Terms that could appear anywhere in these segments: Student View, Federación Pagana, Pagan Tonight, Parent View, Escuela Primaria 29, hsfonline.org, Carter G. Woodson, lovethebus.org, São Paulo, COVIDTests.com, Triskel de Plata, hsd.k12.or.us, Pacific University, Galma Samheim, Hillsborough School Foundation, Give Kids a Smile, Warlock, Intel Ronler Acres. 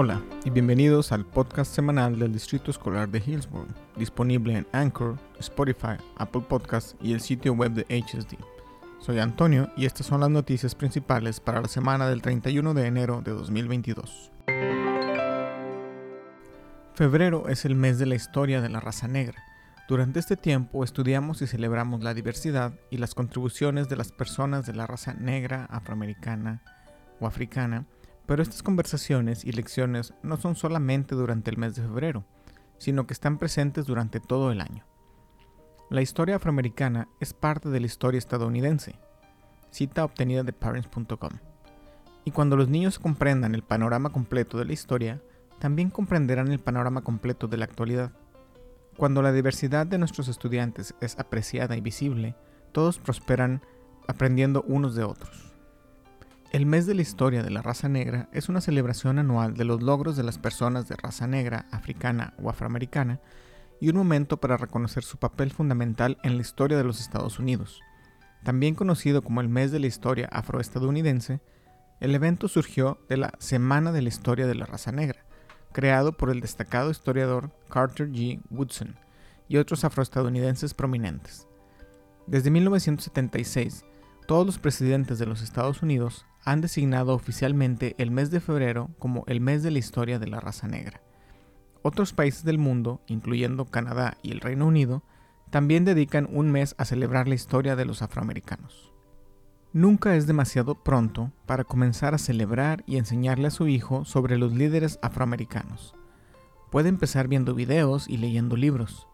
Hola y bienvenidos al podcast semanal del Distrito Escolar de Hillsborough, disponible en Anchor, Spotify, Apple Podcasts y el sitio web de HSD. Soy Antonio y estas son las noticias principales para la semana del 31 de enero de 2022. Febrero es el mes de la historia de la raza negra. Durante este tiempo estudiamos y celebramos la diversidad y las contribuciones de las personas de la raza negra, afroamericana o africana, pero estas conversaciones y lecciones no son solamente durante el mes de febrero, sino que están presentes durante todo el año. La historia afroamericana es parte de la historia estadounidense, cita obtenida de parents.com. Y cuando los niños comprendan el panorama completo de la historia, también comprenderán el panorama completo de la actualidad. Cuando la diversidad de nuestros estudiantes es apreciada y visible, todos prosperan aprendiendo unos de otros. El mes de la historia de la raza negra es una celebración anual de los logros de las personas de raza negra, africana o afroamericana y un momento para reconocer su papel fundamental en la historia de los Estados Unidos. También conocido como el mes de la historia afroestadounidense, el evento surgió de la Semana de la Historia de la Raza Negra, creado por el destacado historiador Carter G. Woodson y otros afroestadounidenses prominentes. Desde 1976, todos los presidentes de los Estados Unidos han designado oficialmente el mes de febrero como el mes de la historia de la raza negra. Otros países del mundo, incluyendo Canadá y el Reino Unido, también dedican un mes a celebrar la historia de los afroamericanos. Nunca es demasiado pronto para comenzar a celebrar y enseñarle a su hijo sobre los líderes afroamericanos. Puede empezar viendo videos y leyendo libros.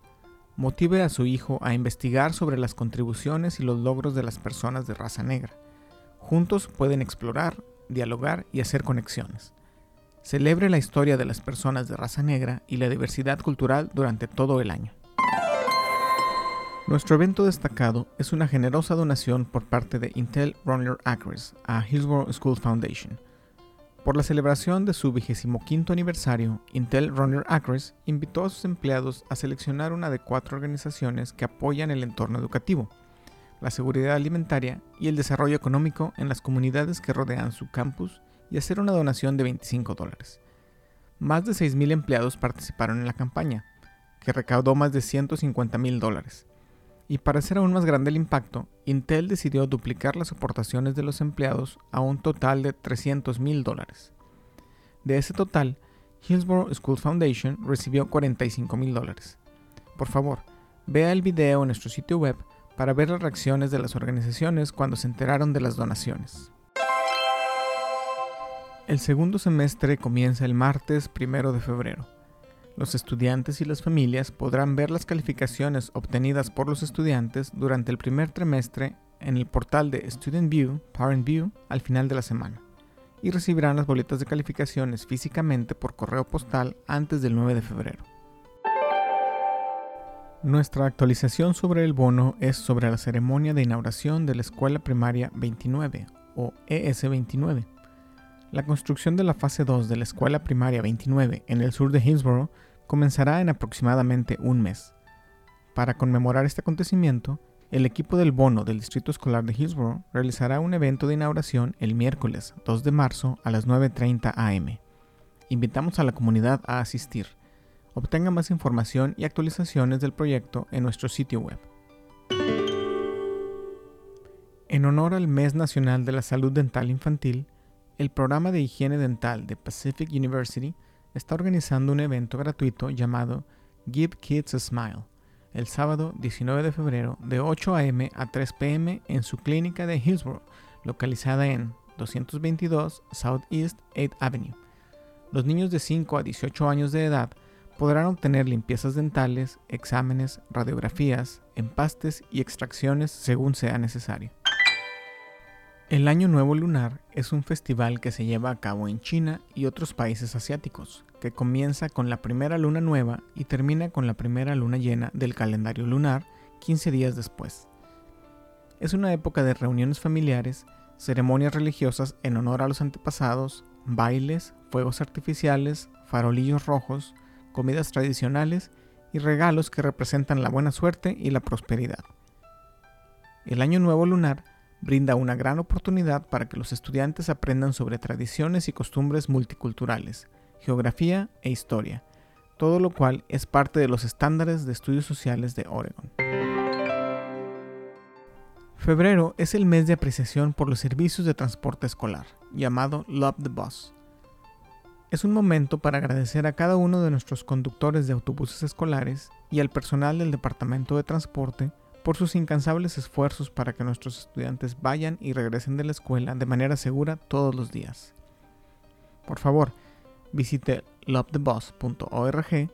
Motive a su hijo a investigar sobre las contribuciones y los logros de las personas de raza negra. Juntos pueden explorar, dialogar y hacer conexiones. Celebre la historia de las personas de raza negra y la diversidad cultural durante todo el año. Nuestro evento destacado es una generosa donación por parte de Intel Ronler Acres a Hillsborough School Foundation. Por la celebración de su 25º aniversario, Intel Ronler Acres invitó a sus empleados a seleccionar una de 4 organizaciones que apoyan el entorno educativo, la seguridad alimentaria y el desarrollo económico en las comunidades que rodean su campus y hacer una donación de $25. Más de 6,000 empleados participaron en la campaña, que recaudó más de $150,000. Y para hacer aún más grande el impacto, Intel decidió duplicar las aportaciones de los empleados a un total de $300,000. De ese total, Hillsborough School Foundation recibió $45,000. Por favor, vea el video en nuestro sitio web para ver las reacciones de las organizaciones cuando se enteraron de las donaciones. El segundo semestre comienza el martes 1 de febrero. Los estudiantes y las familias podrán ver las calificaciones obtenidas por los estudiantes durante el primer trimestre en el portal de Student View, Parent View, al final de la semana, y recibirán las boletas de calificaciones físicamente por correo postal antes del 9 de febrero. Nuestra actualización sobre el bono es sobre la ceremonia de inauguración de la Escuela Primaria 29, o ES29. La construcción de la fase 2 de la Escuela Primaria 29 en el sur de Hillsborough comenzará en aproximadamente un mes. Para conmemorar este acontecimiento, el equipo del bono del Distrito Escolar de Hillsborough realizará un evento de inauguración el miércoles 2 de marzo a las 9:30 am. Invitamos a la comunidad a asistir. Obtenga más información y actualizaciones del proyecto en nuestro sitio web. En honor al Mes Nacional de la Salud Dental Infantil, el programa de higiene dental de Pacific University está organizando un evento gratuito llamado Give Kids a Smile, el sábado 19 de febrero de 8 a.m. a 3 p.m. en su clínica de Hillsborough, localizada en 222 Southeast 8th Avenue. Los niños de 5 a 18 años de edad podrán obtener limpiezas dentales, exámenes, radiografías, empastes y extracciones según sea necesario. El Año Nuevo Lunar es un festival que se lleva a cabo en China y otros países asiáticos, que comienza con la primera luna nueva y termina con la primera luna llena del calendario lunar 15 días después. Es una época de reuniones familiares, ceremonias religiosas en honor a los antepasados, bailes, fuegos artificiales, farolillos rojos, comidas tradicionales y regalos que representan la buena suerte y la prosperidad. El Año Nuevo Lunar brinda una gran oportunidad para que los estudiantes aprendan sobre tradiciones y costumbres multiculturales, geografía e historia, todo lo cual es parte de los estándares de estudios sociales de Oregon. Febrero es el mes de apreciación por los servicios de transporte escolar, llamado Love the Bus. Es un momento para agradecer a cada uno de nuestros conductores de autobuses escolares y al personal del Departamento de Transporte por sus incansables esfuerzos para que nuestros estudiantes vayan y regresen de la escuela de manera segura todos los días. Por favor, visite lovethebus.org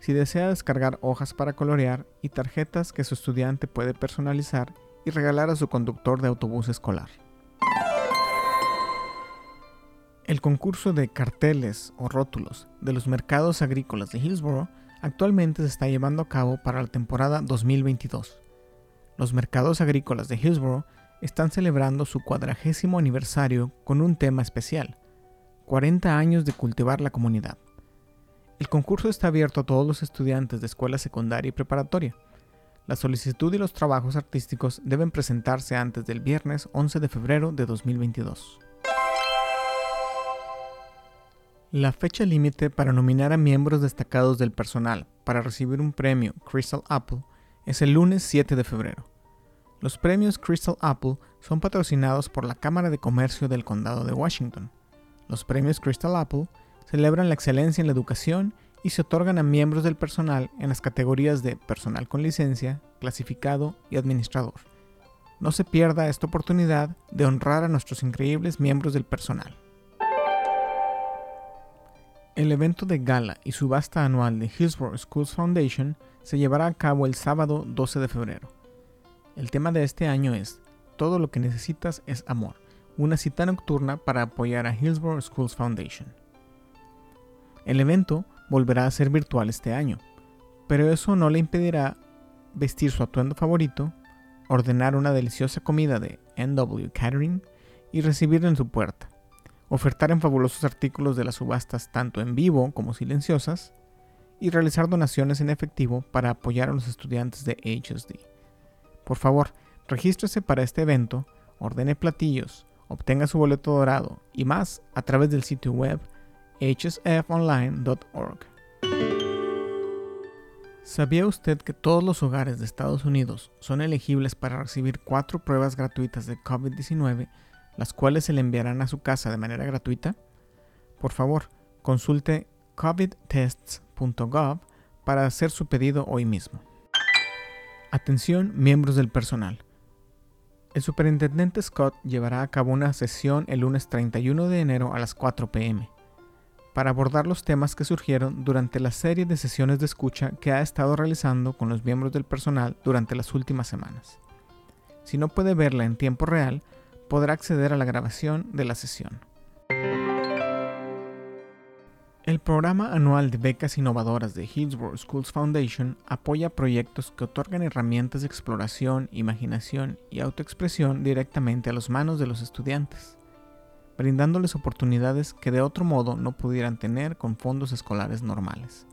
si desea descargar hojas para colorear y tarjetas que su estudiante puede personalizar y regalar a su conductor de autobús escolar. El concurso de carteles o rótulos de los mercados agrícolas de Hillsborough actualmente se está llevando a cabo para la temporada 2022. Los mercados agrícolas de Hillsborough están celebrando su 40º aniversario con un tema especial: 40 años de cultivar la comunidad. El concurso está abierto a todos los estudiantes de escuela secundaria y preparatoria. La solicitud y los trabajos artísticos deben presentarse antes del viernes 11 de febrero de 2022. La fecha límite para nominar a miembros destacados del personal para recibir un premio Crystal Apple es el lunes 7 de febrero. Los premios Crystal Apple son patrocinados por la Cámara de Comercio del Condado de Washington. Los premios Crystal Apple celebran la excelencia en la educación y se otorgan a miembros del personal en las categorías de personal con licencia, clasificado y administrador. No se pierda esta oportunidad de honrar a nuestros increíbles miembros del personal. El evento de gala y subasta anual de Hillsborough School Foundation se llevará a cabo el sábado 12 de febrero. El tema de este año es "Todo lo que necesitas es amor", una cita nocturna para apoyar a Hillsborough School Foundation. El evento volverá a ser virtual este año, pero eso no le impedirá vestir su atuendo favorito, ordenar una deliciosa comida de NW Catering y recibirla en su puerta. Ofertar en fabulosos artículos de las subastas tanto en vivo como silenciosas y realizar donaciones en efectivo para apoyar a los estudiantes de HSD. Por favor, regístrese para este evento, ordene platillos, obtenga su boleto dorado y más a través del sitio web hsfonline.org. ¿Sabía usted que todos los hogares de Estados Unidos son elegibles para recibir 4 pruebas gratuitas de COVID-19, las cuales se le enviarán a su casa de manera gratuita? Por favor, consulte COVIDTests.com para hacer su pedido hoy mismo. Atención, miembros del personal. El superintendente Scott llevará a cabo una sesión el lunes 31 de enero a las 4 p.m. para abordar los temas que surgieron durante la serie de sesiones de escucha que ha estado realizando con los miembros del personal durante las últimas semanas. Si no puede verla en tiempo real, podrá acceder a la grabación de la sesión. El programa anual de becas innovadoras de Hillsborough Schools Foundation apoya proyectos que otorgan herramientas de exploración, imaginación y autoexpresión directamente a las manos de los estudiantes, brindándoles oportunidades que de otro modo no pudieran tener con fondos escolares normales.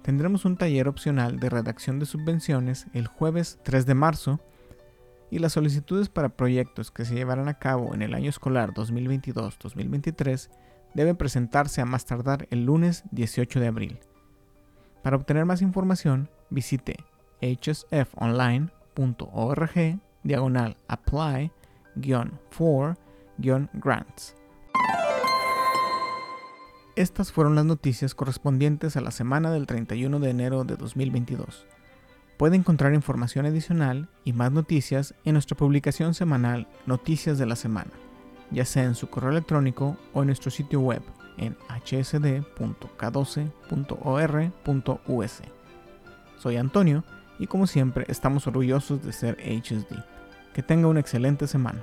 Tendremos un taller opcional de redacción de subvenciones el jueves 3 de marzo y las solicitudes para proyectos que se llevarán a cabo en el año escolar 2022-2023 deben presentarse a más tardar el lunes 18 de abril. Para obtener más información, visite hsfonline.org/apply-for-grants. Estas fueron las noticias correspondientes a la semana del 31 de enero de 2022. Puede encontrar información adicional y más noticias en nuestra publicación semanal Noticias de la Semana, ya sea en su correo electrónico o en nuestro sitio web en hsd.k12.or.us. Soy Antonio y como siempre estamos orgullosos de ser HSD. Que tenga una excelente semana.